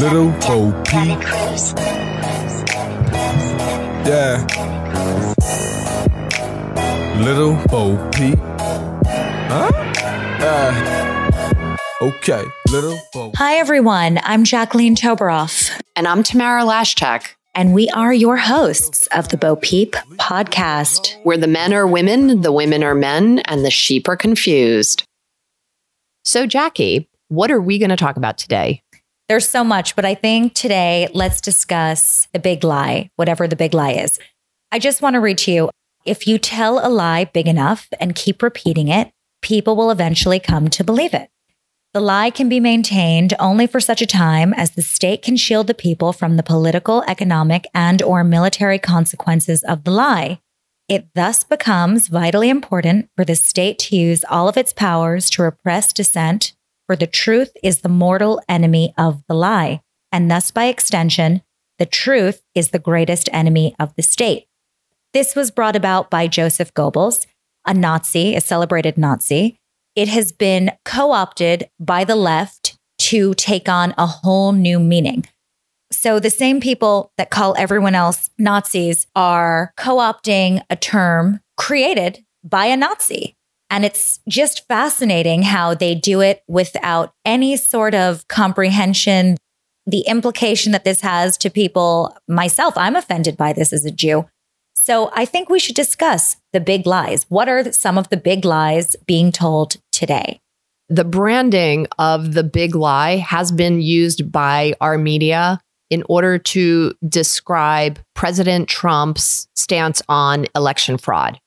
Little Bo Peep. Yeah. Little Bo Peep. Huh? Okay. Little Bo. Hi, everyone. I'm Jacqueline Tobaroff. And I'm Tamara Lasztek. And we are your hosts of the Bo Peep podcast, where the men are women, the women are men, and the sheep are confused. So, Jackie, what are we going to talk about today? There's so much, but I think today let's discuss the big lie, whatever the big lie is. I just want to read to you, if you tell a lie big enough and keep repeating it, people will eventually come to believe it. The lie can be maintained only for such a time as the state can shield the people from the political, economic, and or military consequences of the lie. It thus becomes vitally important for the state to use all of its powers to repress dissent, for the truth is the mortal enemy of the lie, and thus by extension, the truth is the greatest enemy of the state. This was brought about by Joseph Goebbels, a Nazi, a celebrated Nazi. It has been co-opted by the left to take on a whole new meaning. So the same people that call everyone else Nazis are co-opting a term created by a Nazi. And it's just fascinating how they do it without any sort of comprehension. The implication that this has to people, myself, I'm offended by this as a Jew. So I think we should discuss the big lies. What are some of the big lies being told today? The branding of the big lie has been used by our media in order to describe President Trump's stance on election fraud.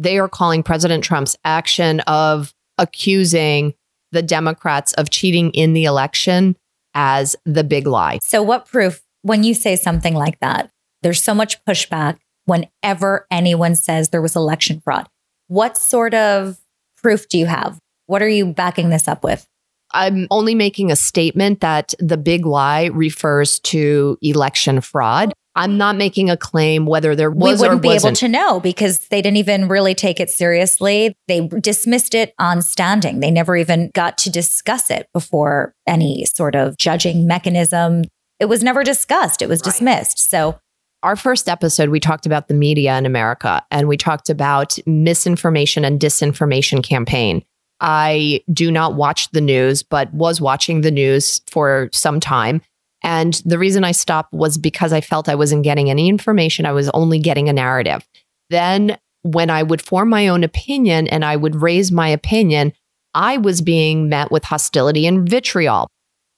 They are calling President Trump's action of accusing the Democrats of cheating in the election as the big lie. So what proof, when you say something like that, there's so much pushback whenever anyone says there was election fraud. What sort of proof do you have? What are you backing this up with? I'm only making a statement that the big lie refers to election fraud. I'm not making a claim whether there was or wasn't. We wouldn't be able to know because they didn't even really take it seriously. They dismissed it on standing. They never even got to discuss it before any sort of judging mechanism. It was never discussed. It was dismissed. So our first episode, we talked about the media in America, and we talked about misinformation and disinformation campaign. I do not watch the news, but was watching the news for some time. And the reason I stopped was because I felt I wasn't getting any information. I was only getting a narrative. Then when I would form my own opinion and I would raise my opinion, I was being met with hostility and vitriol.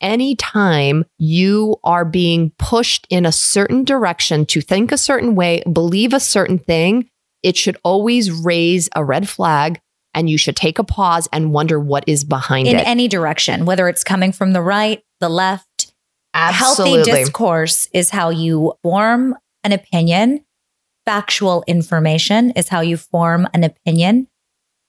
Anytime you are being pushed in a certain direction to think a certain way, believe a certain thing, it should always raise a red flag and you should take a pause and wonder what is behind it. In any direction, whether it's coming from the right, the left. Absolutely. Healthy discourse is how you form an opinion. Factual information is how you form an opinion.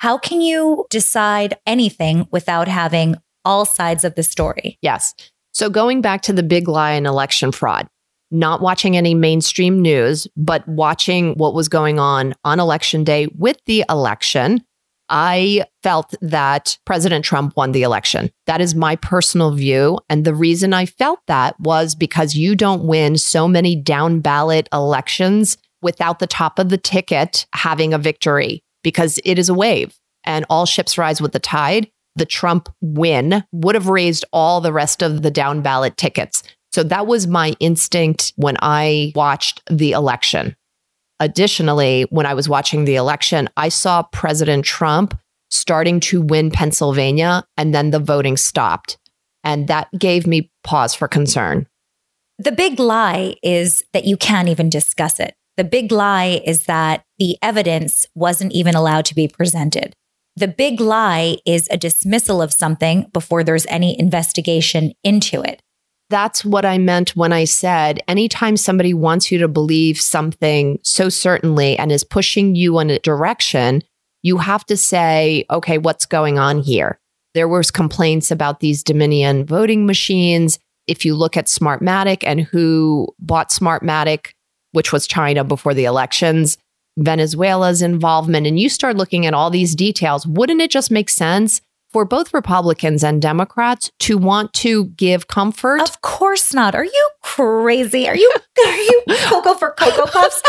How can you decide anything without having all sides of the story? Yes. So going back to the big lie and election fraud, not watching any mainstream news, but watching what was going on election day with the election, I felt that President Trump won the election. That is my personal view. And the reason I felt that was because you don't win so many down ballot elections without the top of the ticket having a victory, because it is a wave and all ships rise with the tide. The Trump win would have raised all the rest of the down ballot tickets. So that was my instinct when I watched the election. Additionally, when I was watching the election, I saw President Trump starting to win Pennsylvania, and then the voting stopped. And that gave me pause for concern. The big lie is that you can't even discuss it. The big lie is that the evidence wasn't even allowed to be presented. The big lie is a dismissal of something before there's any investigation into it. That's what I meant when I said, anytime somebody wants you to believe something so certainly and is pushing you in a direction, you have to say, okay, what's going on here? There were complaints about these Dominion voting machines. If you look at Smartmatic and who bought Smartmatic, which was China before the elections, Venezuela's involvement, and you start looking at all these details, wouldn't it just make sense for both Republicans and Democrats to want to give comfort. Of course not. Are you crazy? Are you cocoa for Cocoa Puffs?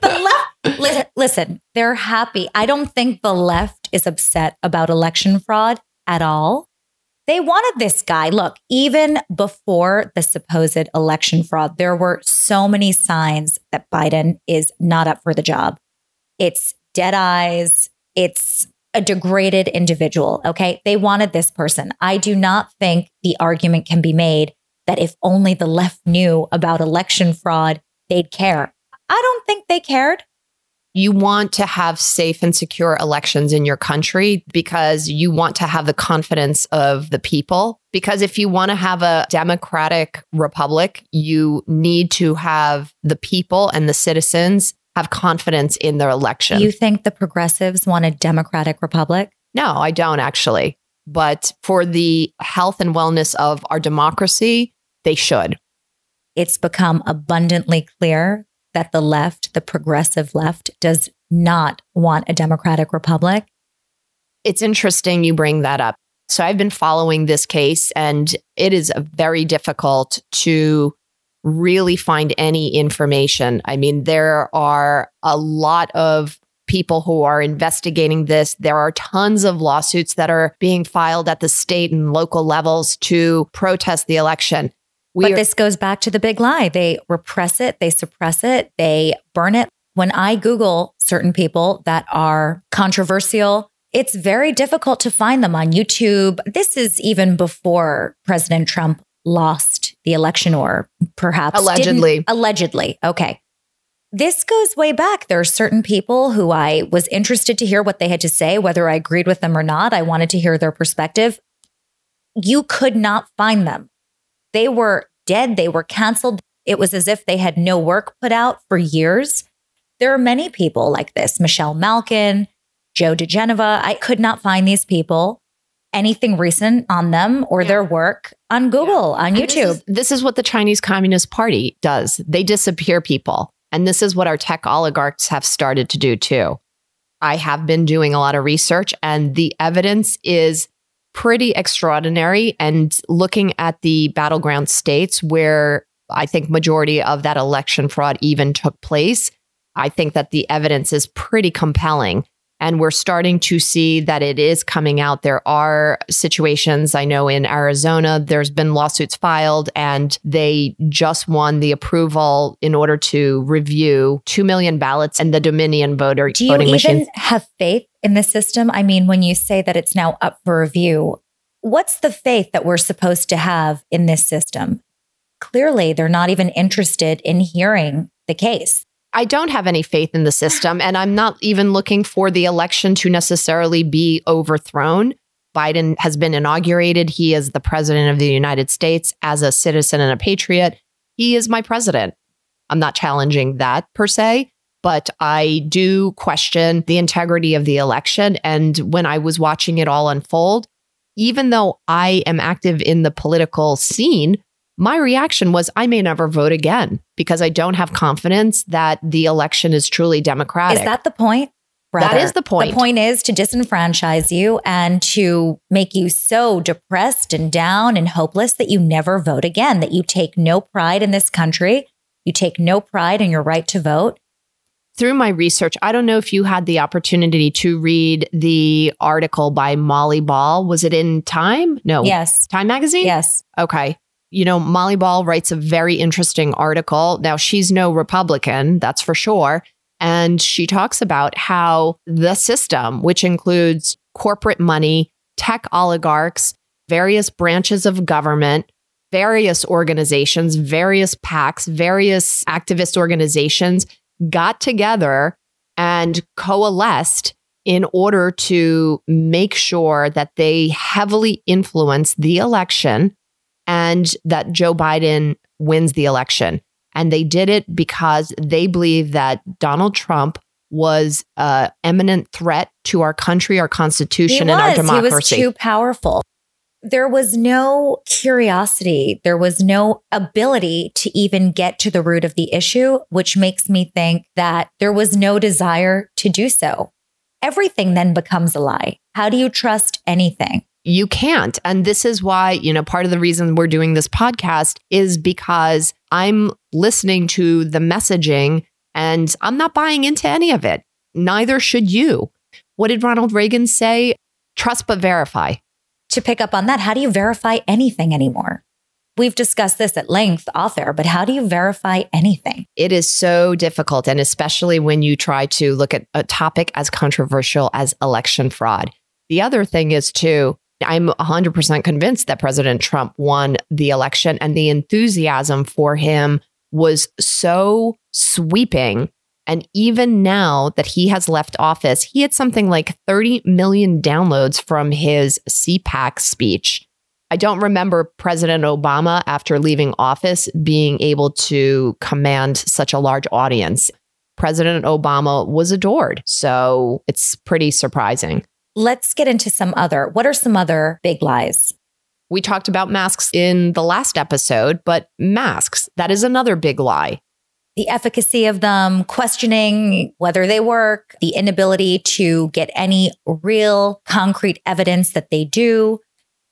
The left, listen, they're happy. I don't think the left is upset about election fraud at all. They wanted this guy. Look, even before the supposed election fraud, there were so many signs that Biden is not up for the job. It's dead eyes. It's a degraded individual. Okay. They wanted this person. I do not think the argument can be made that if only the left knew about election fraud, they'd care. I don't think they cared. You want to have safe and secure elections in your country because you want to have the confidence of the people. Because if you want to have a democratic republic, you need to have the people and the citizens have confidence in their election. You think the progressives want a democratic republic? No, I don't actually. But for the health and wellness of our democracy, they should. It's become abundantly clear that the left, the progressive left, does not want a democratic republic. It's interesting you bring that up. So I've been following this case, and it is very difficult to really find any information. I mean, there are a lot of people who are investigating this. There are tons of lawsuits that are being filed at the state and local levels to protest the election. But this goes back to the big lie. They repress it, they suppress it, they burn it. When I Google certain people that are controversial, it's very difficult to find them on YouTube. This is even before President Trump lost the election, or perhaps allegedly. Okay. This goes way back. There are certain people who I was interested to hear what they had to say, whether I agreed with them or not. I wanted to hear their perspective. You could not find them. They were dead. They were canceled. It was as if they had no work put out for years. There are many people like this. Michelle Malkin, Joe DiGenova. I could not find these people, anything recent on them or their work on Google, on YouTube. This is what the Chinese Communist Party does. They disappear people. And this is what our tech oligarchs have started to do too. I have been doing a lot of research, and the evidence is pretty extraordinary. And looking at the battleground states where I think majority of that election fraud even took place, I think that the evidence is pretty compelling. And we're starting to see that it is coming out. There are situations, I know in Arizona, there's been lawsuits filed, and they just won the approval in order to review 2 million ballots and the Dominion voting machines. Do you even have faith in the system? I mean, when you say that it's now up for review, what's the faith that we're supposed to have in this system? Clearly, they're not even interested in hearing the case. I don't have any faith in the system, and I'm not even looking for the election to necessarily be overthrown. Biden has been inaugurated. He is the president of the United States. As a citizen and a patriot, he is my president. I'm not challenging that per se, but I do question the integrity of the election. And when I was watching it all unfold, even though I am active in the political scene, my reaction was, I may never vote again because I don't have confidence that the election is truly democratic. Is that the point? Brother? That is the point. The point is to disenfranchise you and to make you so depressed and down and hopeless that you never vote again, that you take no pride in this country. You take no pride in your right to vote. Through my research, I don't know if you had the opportunity to read the article by Molly Ball. Was it in Time? No. Yes. Time magazine? Yes. Okay. You know, Molly Ball writes a very interesting article. Now, she's no Republican, that's for sure. And she talks about how the system, which includes corporate money, tech oligarchs, various branches of government, various organizations, various PACs, various activist organizations, got together and coalesced in order to make sure that they heavily influence the election and that Joe Biden wins the election. And they did it because they believe that Donald Trump was an imminent threat to our country, our Constitution, and our democracy. He was too powerful. There was no curiosity. There was no ability to even get to the root of the issue, which makes me think that there was no desire to do so. Everything then becomes a lie. How do you trust anything? You can't. And this is why, part of the reason we're doing this podcast is because I'm listening to the messaging and I'm not buying into any of it. Neither should you. What did Ronald Reagan say? Trust but verify. To pick up on that, how do you verify anything anymore? We've discussed this at length off air, but how do you verify anything? It is so difficult, and especially when you try to look at a topic as controversial as election fraud. The other thing is, too, I'm 100% convinced that President Trump won the election, and the enthusiasm for him was so sweeping. And even now that he has left office, he had something like 30 million downloads from his CPAC speech. I don't remember President Obama, after leaving office, being able to command such a large audience. President Obama was adored. So it's pretty surprising. Let's get into what are some other big lies? We talked about masks in the last episode, but masks, that is another big lie. The efficacy of them, questioning whether they work, the inability to get any real concrete evidence that they do.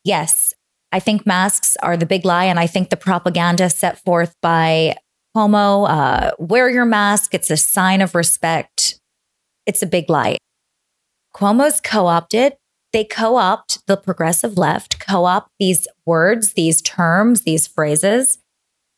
Yes, I think masks are the big lie. And I think the propaganda set forth by Cuomo, wear your mask, it's a sign of respect. It's a big lie. Cuomo's co-opted. They co-opt, the progressive left, co-opt these words, these terms, these phrases.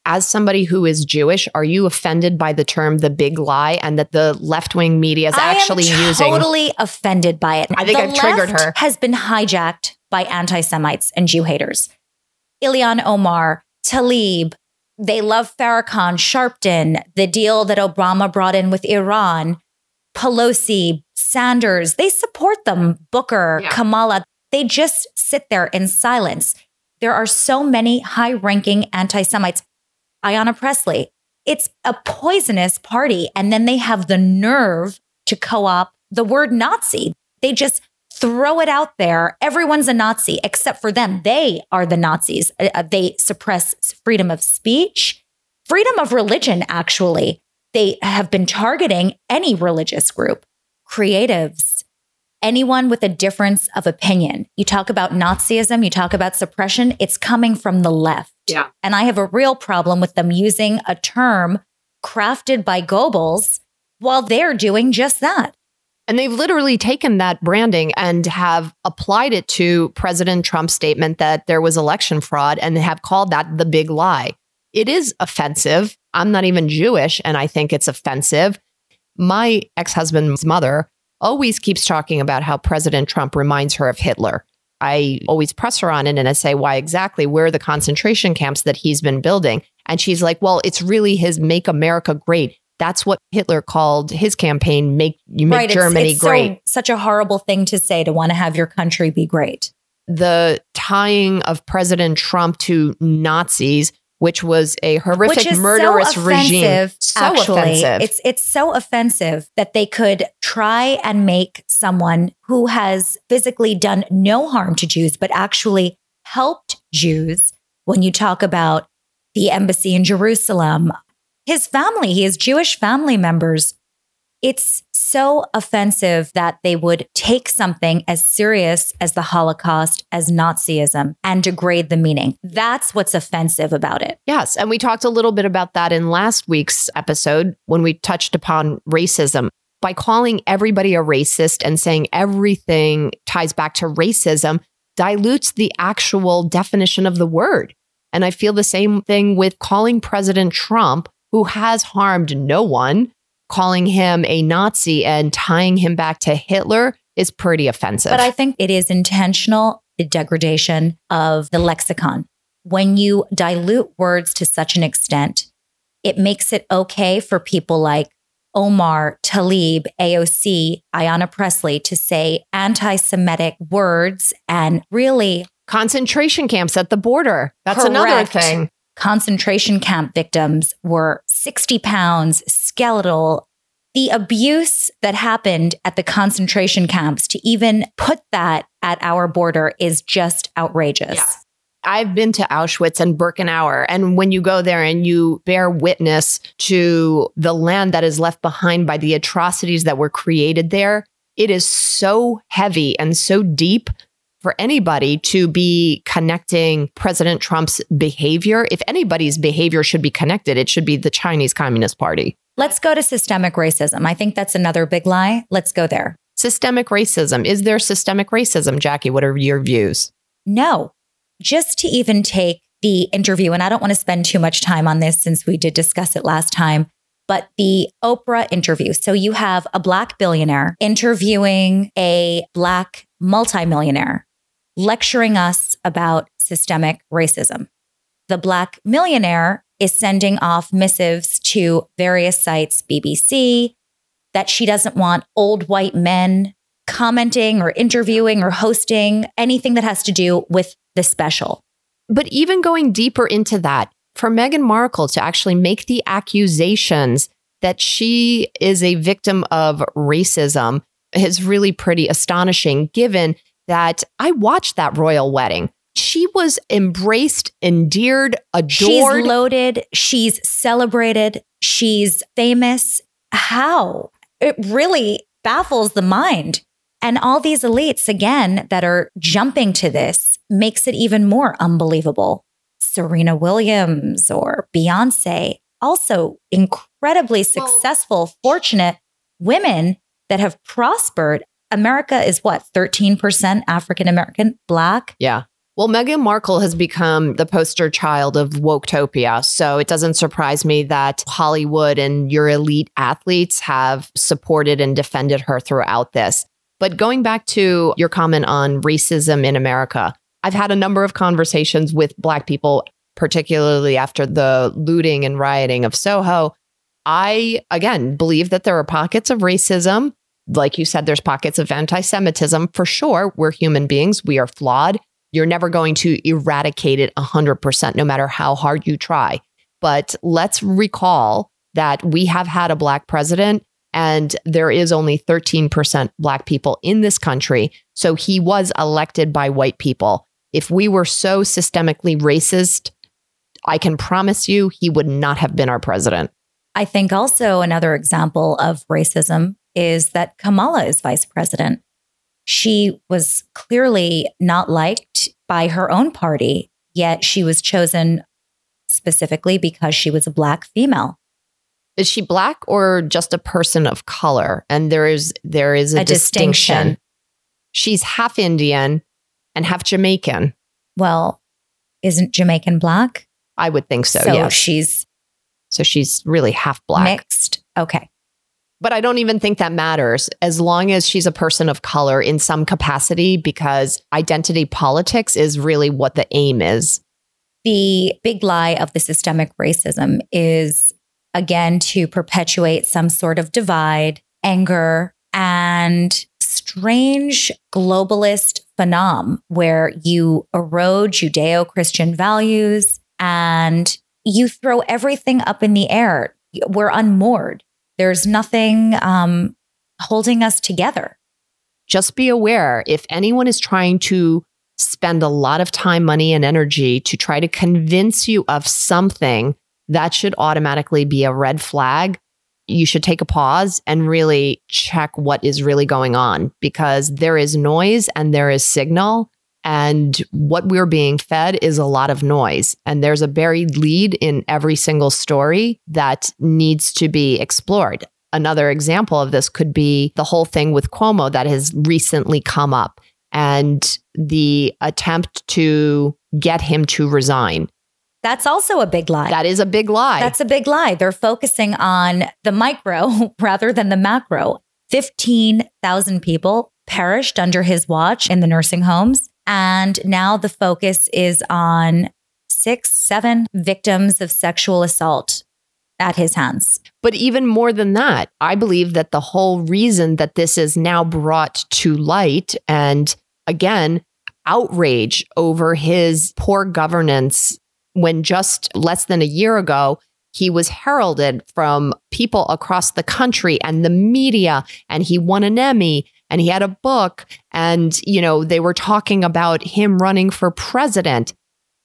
As somebody who is Jewish, are you offended by the term the big lie and that the left-wing media is actually using? I am totally offended by it. I think I've triggered her. The left has been hijacked by anti-Semites and Jew haters. Ilhan Omar, Tlaib, they love Farrakhan, Sharpton, the deal that Obama brought in with Iran, Pelosi, Sanders, they support them, Booker, yeah. Kamala. They just sit there in silence. There are so many high-ranking anti-Semites. Ayanna Pressley. It's a poisonous party. And then they have the nerve to co-opt the word Nazi. They just throw it out there. Everyone's a Nazi except for them. They are the Nazis. They suppress freedom of speech, freedom of religion, actually. They have been targeting any religious group, creatives, anyone with a difference of opinion. You talk about Nazism, you talk about suppression, it's coming from the left. Yeah. And I have a real problem with them using a term crafted by Goebbels while they're doing just that. And they've literally taken that branding and have applied it to President Trump's statement that there was election fraud, and they have called that the big lie. It is offensive. I'm not even Jewish, and I think it's offensive. My ex-husband's mother always keeps talking about how President Trump reminds her of Hitler. I always press her on it and I say, why exactly? Where are the concentration camps that he's been building? And she's like, well, it's really his Make America Great. That's what Hitler called his campaign, Make Germany Great. So, such a horrible thing to say, to want to have your country be great. The tying of President Trump to Nazis, which was a horrific, murderous regime. So offensive. It's so offensive that they could try and make someone who has physically done no harm to Jews, but actually helped Jews. When you talk about the embassy in Jerusalem, his family, his Jewish family members, it's so offensive that they would take something as serious as the Holocaust, as Nazism, and degrade the meaning. That's what's offensive about it. Yes. And we talked a little bit about that in last week's episode when we touched upon racism. By calling everybody a racist and saying everything ties back to racism dilutes the actual definition of the word. And I feel the same thing with calling President Trump, who has harmed no one, calling him a Nazi and tying him back to Hitler is pretty offensive. But I think it is intentional, the degradation of the lexicon. When you dilute words to such an extent, it makes it okay for people like Omar, Tlaib, AOC, Ayanna Pressley to say anti-Semitic words and really... Concentration camps at the border. That's correct. Another thing. Concentration camp victims were 60 pounds, skeletal. The abuse that happened at the concentration camps, to even put that at our border, is just outrageous. Yeah. I've been to Auschwitz and Birkenau, and when you go there and you bear witness to the land that is left behind by the atrocities that were created there, it is so heavy and so deep for anybody to be connecting President Trump's behavior. If anybody's behavior should be connected, it should be the Chinese Communist Party. Let's go to systemic racism. I think that's another big lie. Let's go there. Systemic racism. Is there systemic racism, Jackie? What are your views? No. Just to even take the interview, and I don't want to spend too much time on this since we did discuss it last time, but the Oprah interview. So you have a Black billionaire interviewing a Black multimillionaire, lecturing us about systemic racism. The Black millionaire is sending off missives to various sites, BBC, that she doesn't want old white men commenting or interviewing or hosting anything that has to do with the special. But even going deeper into that, for Meghan Markle to actually make the accusations that she is a victim of racism is really pretty astonishing, given that I watched that royal wedding. She was embraced, endeared, adored. She's loaded. She's celebrated. She's famous. How? It really baffles the mind. And all these elites, again, that are jumping to this makes it even more unbelievable. Serena Williams or Beyoncé, also incredibly successful, fortunate women that have prospered. America is what, 13% African-American, Black? Yeah. Well, Meghan Markle has become the poster child of woketopia, so it doesn't surprise me that Hollywood and your elite athletes have supported and defended her throughout this. But going back to your comment on racism in America, I've had a number of conversations with Black people, particularly after the looting and rioting of Soho. I, again, believe that there are pockets of racism. Like you said, there's pockets of anti-Semitism for sure. We're human beings. We are flawed. You're never going to eradicate it 100%, no matter how hard you try. But let's recall that we have had a Black president and there is only 13% Black people in this country. So he was elected by white people. If we were so systemically racist, I can promise you he would not have been our president. I think also another example of racism is that Kamala is vice president. She was clearly not liked by her own party, yet she was chosen specifically because she was a Black female. Is she Black or just a person of color? And there is a distinction. She's half Indian and half Jamaican. Well, isn't Jamaican Black? I would think so, yes. So she's really half Black. Mixed, okay. But I don't even think that matters as long as she's a person of color in some capacity, because identity politics is really what the aim is. The big lie of the systemic racism is, again, to perpetuate some sort of divide, anger, and strange globalist phenom where you erode Judeo-Christian values and you throw everything up in the air. We're unmoored. There's nothing holding us together. Just be aware, if anyone is trying to spend a lot of time, money, and energy to try to convince you of something, that should automatically be a red flag. You should take a pause and really check what is really going on, because there is noise and there is signal. And what we're being fed is a lot of noise. And there's a buried lead in every single story that needs to be explored. Another example of this could be the whole thing with Cuomo that has recently come up and the attempt to get him to resign. That's also a big lie. That is a big lie. That's a big lie. They're focusing on the micro rather than the macro. 15,000 people perished under his watch in the nursing homes. And now the focus is on 6, 7 victims of sexual assault at his hands. But even more than that, I believe that the whole reason that this is now brought to light and, again, outrage over his poor governance, when just less than a year ago, he was heralded from people across the country and the media, and he won an Emmy. And he had a book and, you know, they were talking about him running for president.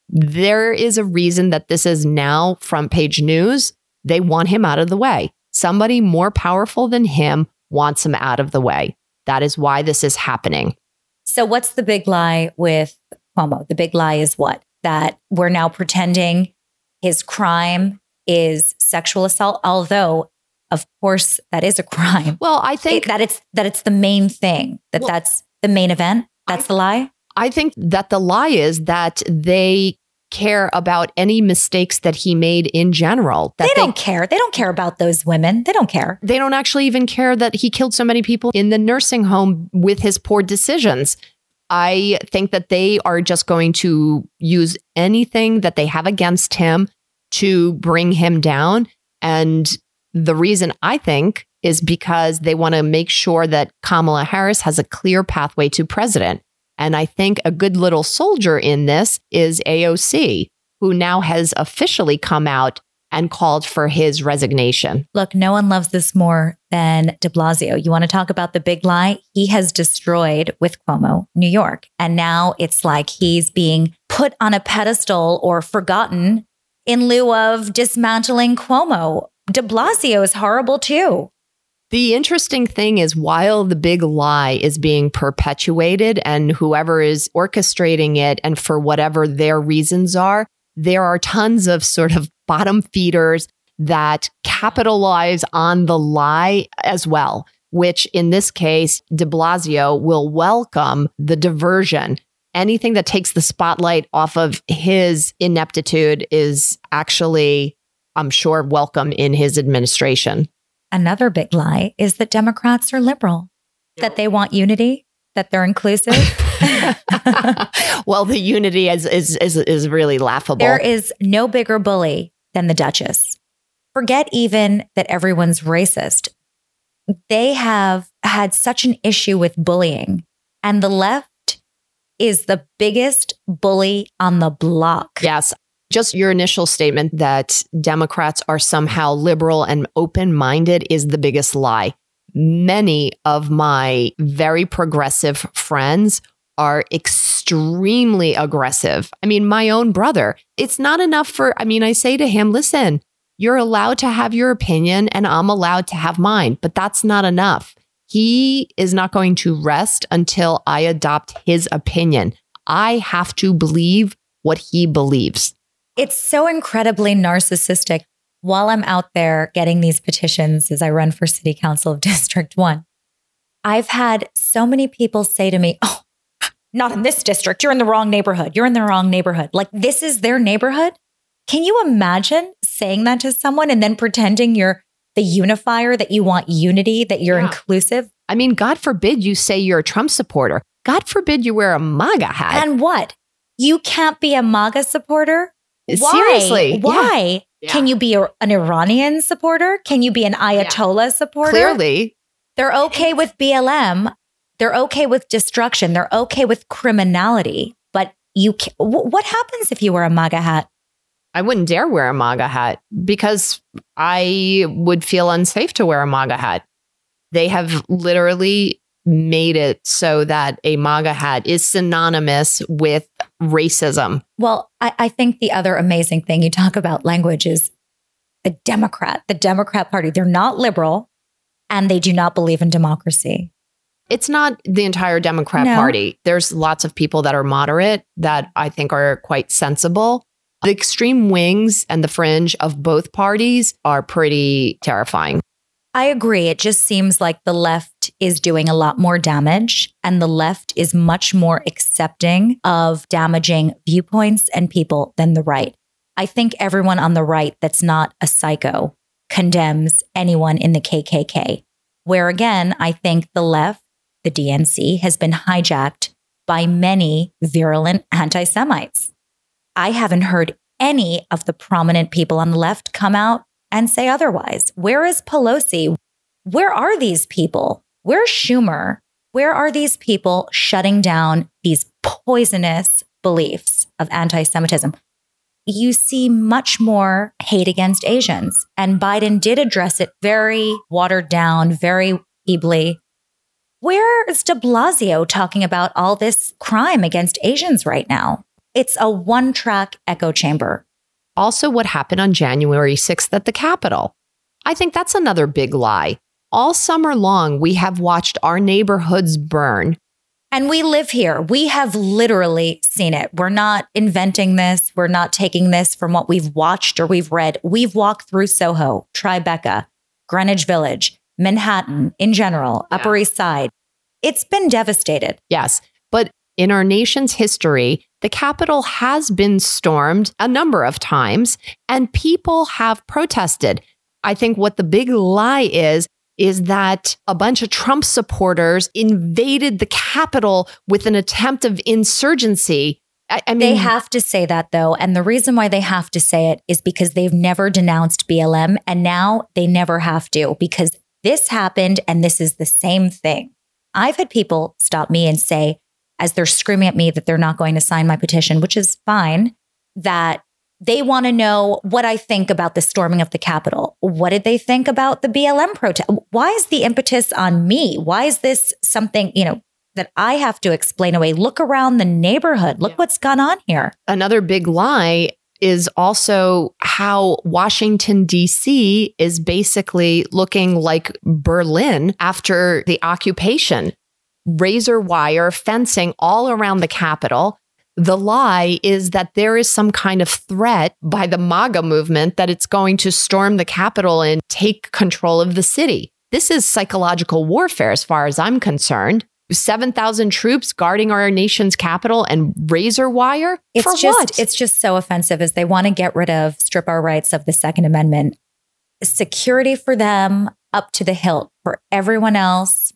There is a reason that this is now front page news. They want him out of the way. Somebody more powerful than him wants him out of the way. That is why this is happening. So what's the big lie with Cuomo? The big lie is what? That we're now pretending his crime is sexual assault, although of course that is a crime. Well, I think that it's the main thing, that's the main event. That's the lie. I think that the lie is that they care about any mistakes that he made in general. That they don't care. They don't care about those women. They don't care. They don't actually even care that he killed so many people in the nursing home with his poor decisions. I think that they are just going to use anything that they have against him to bring him down. And the reason I think is because they want to make sure that Kamala Harris has a clear pathway to president. And I think a good little soldier in this is AOC, who now has officially come out and called for his resignation. Look, no one loves this more than de Blasio. You want to talk about the big lie? He has destroyed, with Cuomo, New York. And now it's like he's being put on a pedestal or forgotten in lieu of dismantling Cuomo. De Blasio is horrible too. The interesting thing is, while the big lie is being perpetuated and whoever is orchestrating it and for whatever their reasons are, there are tons of sort of bottom feeders that capitalize on the lie as well, which in this case, de Blasio will welcome the diversion. Anything that takes the spotlight off of his ineptitude is actually, I'm sure, welcome in his administration. Another big lie is that Democrats are liberal, that they want unity, that they're inclusive. Well, the unity is really laughable. There is no bigger bully than the Duchess. Forget even that everyone's racist. They have had such an issue with bullying, and the left is the biggest bully on the block. Yes. Just your initial statement that Democrats are somehow liberal and open-minded is the biggest lie. Many of my very progressive friends are extremely aggressive. I mean, my own brother, it's not enough I say to him, listen, you're allowed to have your opinion and I'm allowed to have mine, but that's not enough. He is not going to rest until I adopt his opinion. I have to believe what he believes. It's so incredibly narcissistic. While I'm out there getting these petitions as I run for city council of District 1, I've had so many people say to me, oh, not in this district. You're in the wrong neighborhood. You're in the wrong neighborhood. Like, this is their neighborhood. Can you imagine saying that to someone and then pretending you're the unifier, that you want unity, that you're inclusive? I mean, God forbid you say you're a Trump supporter. God forbid you wear a MAGA hat. And what? You can't be a MAGA supporter? Why? Seriously. Why? Yeah. Can you be an Iranian supporter? Can you be an Ayatollah supporter? Clearly. They're okay with BLM. They're okay with destruction. They're okay with criminality. But what happens if you wear a MAGA hat? I wouldn't dare wear a MAGA hat because I would feel unsafe to wear a MAGA hat. They have literally made it so that a MAGA hat is synonymous with racism. Well, I think the other amazing thing you talk about language is the Democrat Party. They're not liberal and they do not believe in democracy. It's not the entire Democrat Party. There's lots of people that are moderate that I think are quite sensible. The extreme wings and the fringe of both parties are pretty terrifying. I agree. It just seems like the left is doing a lot more damage, and the left is much more accepting of damaging viewpoints and people than the right. I think everyone on the right that's not a psycho condemns anyone in the KKK, where again, I think the left, the DNC, has been hijacked by many virulent anti-Semites. I haven't heard any of the prominent people on the left come out and say otherwise. Where is Pelosi? Where are these people? Where's Schumer? Where are these people shutting down these poisonous beliefs of anti-Semitism? You see much more hate against Asians. And Biden did address it very watered down, very feebly. Where is de Blasio talking about all this crime against Asians right now? It's a one-track echo chamber. Also, what happened on January 6th at the Capitol. I think that's another big lie. All summer long, we have watched our neighborhoods burn. And we live here. We have literally seen it. We're not inventing this. We're not taking this from what we've watched or we've read. We've walked through Soho, Tribeca, Greenwich Village, Manhattan in general, Upper East Side. It's been devastated. Yes. But in our nation's history, the Capitol has been stormed a number of times and people have protested. I think what the big lie is that a bunch of Trump supporters invaded the Capitol with an attempt of insurgency. I mean, they have to say that, though. And the reason why they have to say it is because they've never denounced BLM. And now they never have to, because this happened and this is the same thing. I've had people stop me and say, as they're screaming at me that they're not going to sign my petition, which is fine, that they want to know what I think about the storming of the Capitol. What did they think about the BLM protest? Why is the impetus on me? Why is this something, you know, that I have to explain away? Look around the neighborhood. Look what's gone on here. Another big lie is also how Washington, D.C. is basically looking like Berlin after the occupation. Razor wire fencing all around the Capitol. The lie is that there is some kind of threat by the MAGA movement that it's going to storm the Capitol and take control of the city. This is psychological warfare as far as I'm concerned. 7,000 troops guarding our nation's capital and razor wire? It's just so offensive as they want to get rid of, strip our rights of the Second Amendment. Security for them up to the hilt. For everyone else,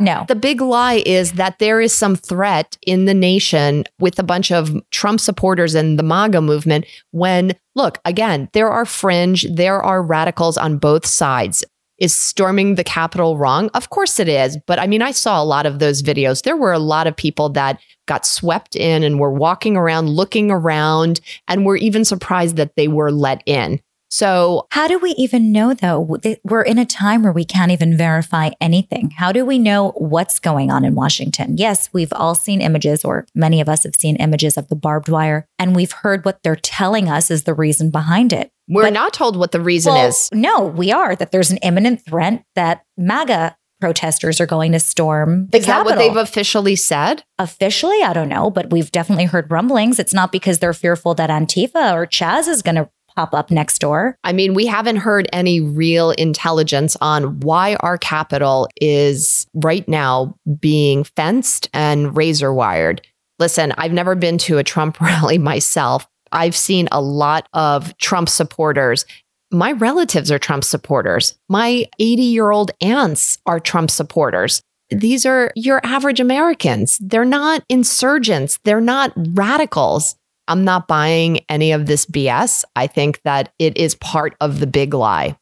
no. The big lie is that there is some threat in the nation with a bunch of Trump supporters and the MAGA movement when, look, again, there are fringe, there are radicals on both sides. Is storming the Capitol wrong? Of course it is. But I mean, I saw a lot of those videos. There were a lot of people that got swept in and were walking around, looking around, and were even surprised that they were let in. So how do we even know, though? We're in a time where we can't even verify anything. How do we know what's going on in Washington? Yes, we've all seen images, or many of us have seen images of the barbed wire, and we've heard what they're telling us is the reason behind it. We're not told what the reason is. No, we are, that there's an imminent threat that MAGA protesters are going to storm the Capitol. Is that what they've officially said? Officially, I don't know, but we've definitely heard rumblings. It's not because they're fearful that Antifa or Chaz is going to pop up next door. I mean, we haven't heard any real intelligence on why our Capitol is right now being fenced and razor wired. Listen, I've never been to a Trump rally myself. I've seen a lot of Trump supporters. My relatives are Trump supporters. My 80-year-old aunts are Trump supporters. These are your average Americans. They're not insurgents. They're not radicals. I'm not buying any of this BS. I think that it is part of the big lie.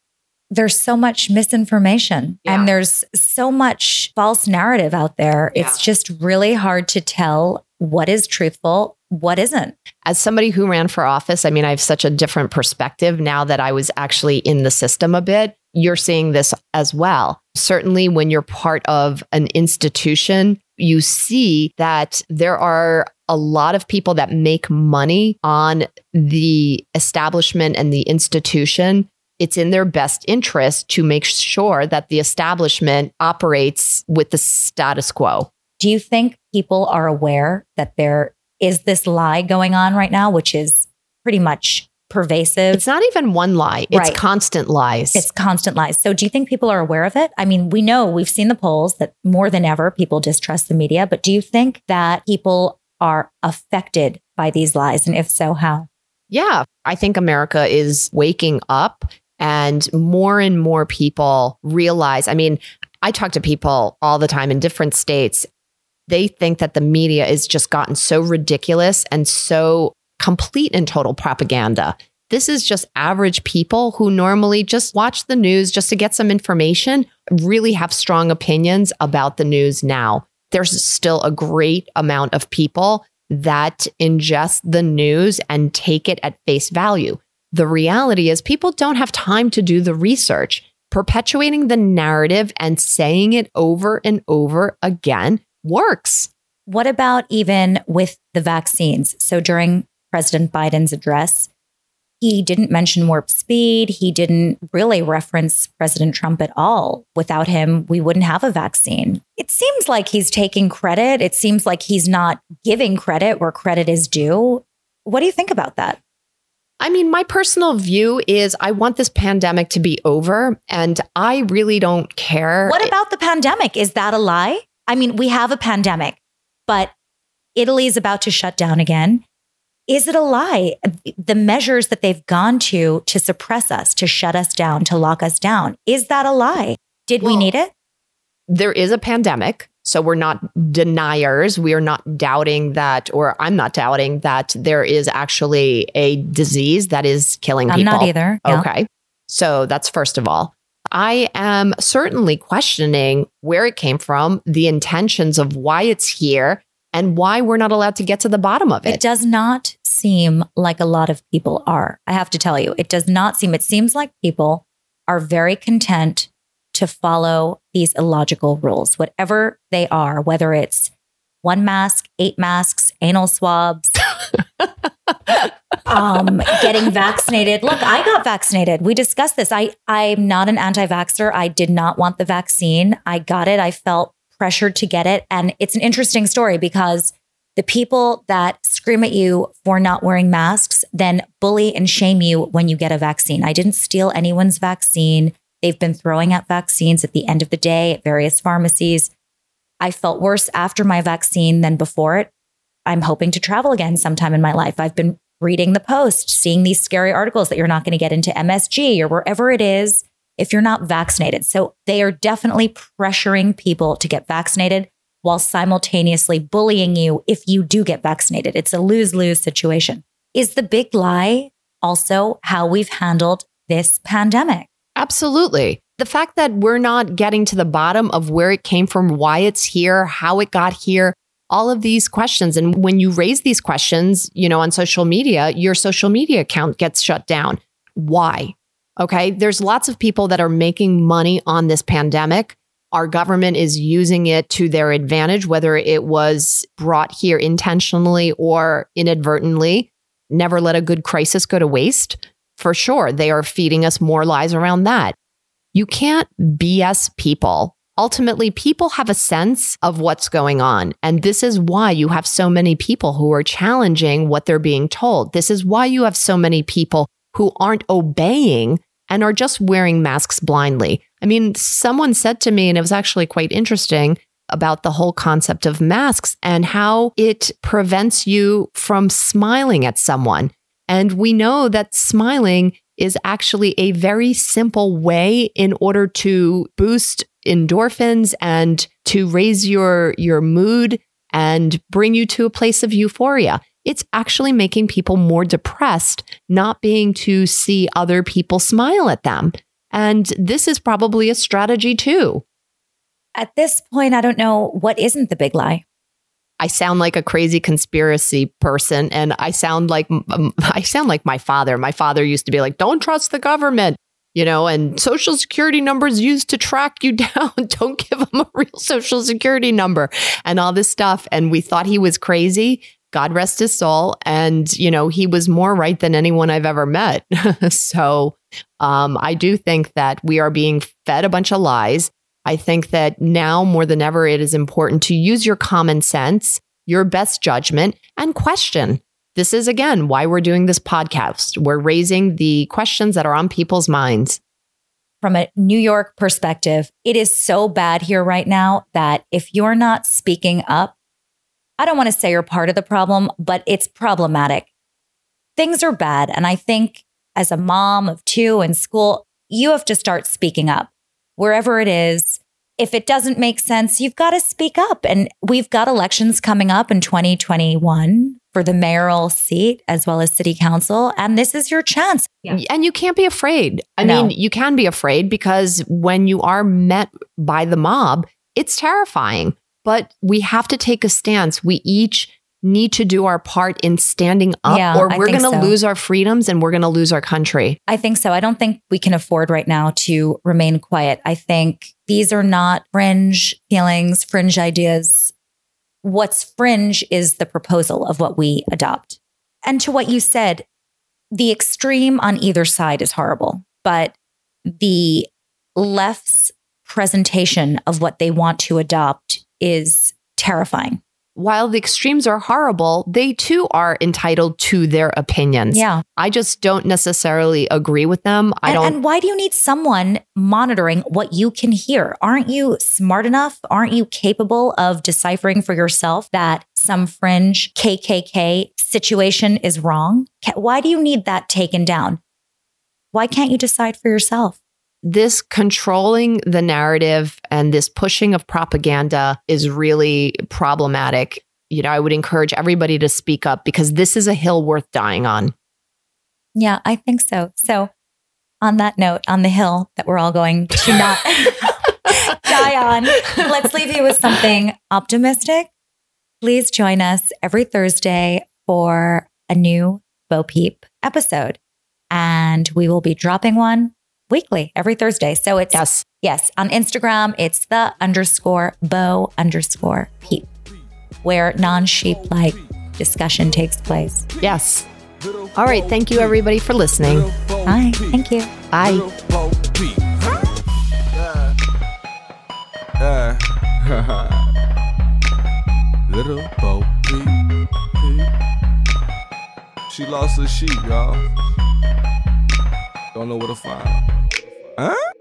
There's so much misinformation and there's so much false narrative out there. Yeah. It's just really hard to tell what is truthful, what isn't. As somebody who ran for office, I mean, I have such a different perspective now that I was actually in the system a bit. You're seeing this as well. Certainly when you're part of an institution, you see that there are a lot of people that make money on the establishment and the institution. It's in their best interest to make sure that the establishment operates with the status quo. Do you think people are aware that there is this lie going on right now, which is pretty much pervasive? It's not even one lie. It's constant lies. It's constant lies. So do you think people are aware of it? I mean, we know, we've seen the polls that more than ever, people distrust the media. But do you think that people are affected by these lies? And if so, how? Yeah, I think America is waking up and more people realize. I mean, I talk to people all the time in different states. They think that the media has just gotten so ridiculous and so complete and total propaganda. This is just average people who normally just watch the news just to get some information, really have strong opinions about the news now. There's still a great amount of people that ingest the news and take it at face value. The reality is people don't have time to do the research. Perpetuating the narrative and saying it over and over again works. What about even with the vaccines? So during President Biden's address, He didn't mention warp speed. He didn't really reference President Trump at all. Without him, we wouldn't have a vaccine. It seems like he's taking credit. It seems like he's not giving credit where credit is due. What do you think about that? I mean, my personal view is I want this pandemic to be over, and I really don't care. What about the pandemic? Is that a lie? I mean, we have a pandemic, but Italy is about to shut down again. Is it a lie? The measures that they've gone to suppress us, to shut us down, to lock us down. Is that a lie? Did we need it? There is a pandemic. So we're not deniers. We are not doubting that, or I'm not doubting that there is actually a disease that is killing people. I'm not either. Yeah. Okay. So that's first of all. I am certainly questioning where it came from, the intentions of why it's here, and why we're not allowed to get to the bottom of it. It does not seem like a lot of people are. I have to tell you, it seems like people are very content to follow these illogical rules, whatever they are, whether it's one mask, 8 masks, anal swabs, getting vaccinated. Look, I got vaccinated. We discussed this. I'm not an anti-vaxxer. I did not want the vaccine. I got it. I felt pressured to get it. And it's an interesting story because the people that scream at you for not wearing masks then bully and shame you when you get a vaccine. I didn't steal anyone's vaccine. They've been throwing out vaccines at the end of the day at various pharmacies. I felt worse after my vaccine than before it. I'm hoping to travel again sometime in my life. I've been reading the Post, seeing these scary articles that you're not going to get into MSG or wherever it is if you're not vaccinated. So they are definitely pressuring people to get vaccinated while simultaneously bullying you if you do get vaccinated. It's a lose-lose situation. Is the big lie also how we've handled this pandemic? Absolutely. The fact that we're not getting to the bottom of where it came from, why it's here, how it got here, all of these questions. And when you raise these questions, on social media, your social media account gets shut down. Why? Okay, there's lots of people that are making money on this pandemic. Our government is using it to their advantage, whether it was brought here intentionally or inadvertently. Never let a good crisis go to waste. For sure, they are feeding us more lies around that. You can't BS people. Ultimately, people have a sense of what's going on. And this is why you have so many people who are challenging what they're being told. This is why you have so many people who aren't obeying and are just wearing masks blindly. I mean, someone said to me, and it was actually quite interesting, about the whole concept of masks and how it prevents you from smiling at someone. And we know that smiling is actually a very simple way in order to boost endorphins and to raise your mood and bring you to a place of euphoria. It's actually making people more depressed, not being to see other people smile at them. And this is probably a strategy too. At this point, I don't know what isn't the big lie. I sound like a crazy conspiracy person, and I sound like my father. My father used to be like, "Don't trust the government," and social security numbers used to track you down. Don't give them a real social security number and all this stuff. And we thought he was crazy. God rest his soul. And, he was more right than anyone I've ever met. So I do think that we are being fed a bunch of lies. I think that now more than ever, it is important to use your common sense, your best judgment, and question. This is, again, why we're doing this podcast. We're raising the questions that are on people's minds. From a New York perspective, it is so bad here right now that if you're not speaking up, I don't want to say you're part of the problem, but it's problematic. Things are bad. And I think as a mom of 2 in school, you have to start speaking up wherever it is. If it doesn't make sense, you've got to speak up. And we've got elections coming up in 2021 for the mayoral seat as well as city council. And this is your chance. Yeah. And you can't be afraid. I mean, you can be afraid because when you are met by the mob, it's terrifying. But we have to take a stance. We each need to do our part in standing up, or we're going to lose our freedoms and we're going to lose our country. I think so. I don't think we can afford right now to remain quiet. I think these are not fringe feelings, fringe ideas. What's fringe is the proposal of what we adopt. And to what you said, the extreme on either side is horrible, but the left's presentation of what they want to adopt is terrifying. While the extremes are horrible, they too are entitled to their opinions. Yeah. I just don't necessarily agree with them. And why do you need someone monitoring what you can hear? Aren't you smart enough? Aren't you capable of deciphering for yourself that some fringe KKK situation is wrong? Why do you need that taken down? Why can't you decide for yourself? This controlling the narrative and this pushing of propaganda is really problematic. You know, I would encourage everybody to speak up because this is a hill worth dying on. Yeah, I think so. So on that note, on the hill that we're all going to not die on, let's leave you with something optimistic. Please join us every Thursday for a new Bo Peep episode. And we will be dropping one weekly, every Thursday. So it's, yes, on Instagram, it's _Bo_Peep, where non-sheep-like discussion takes place. Yes. All right. Thank you, everybody, for listening. Bye. Thank you. Bye. Little Bo Peep. She lost her sheep, y'all. Don't know where to find her. Huh?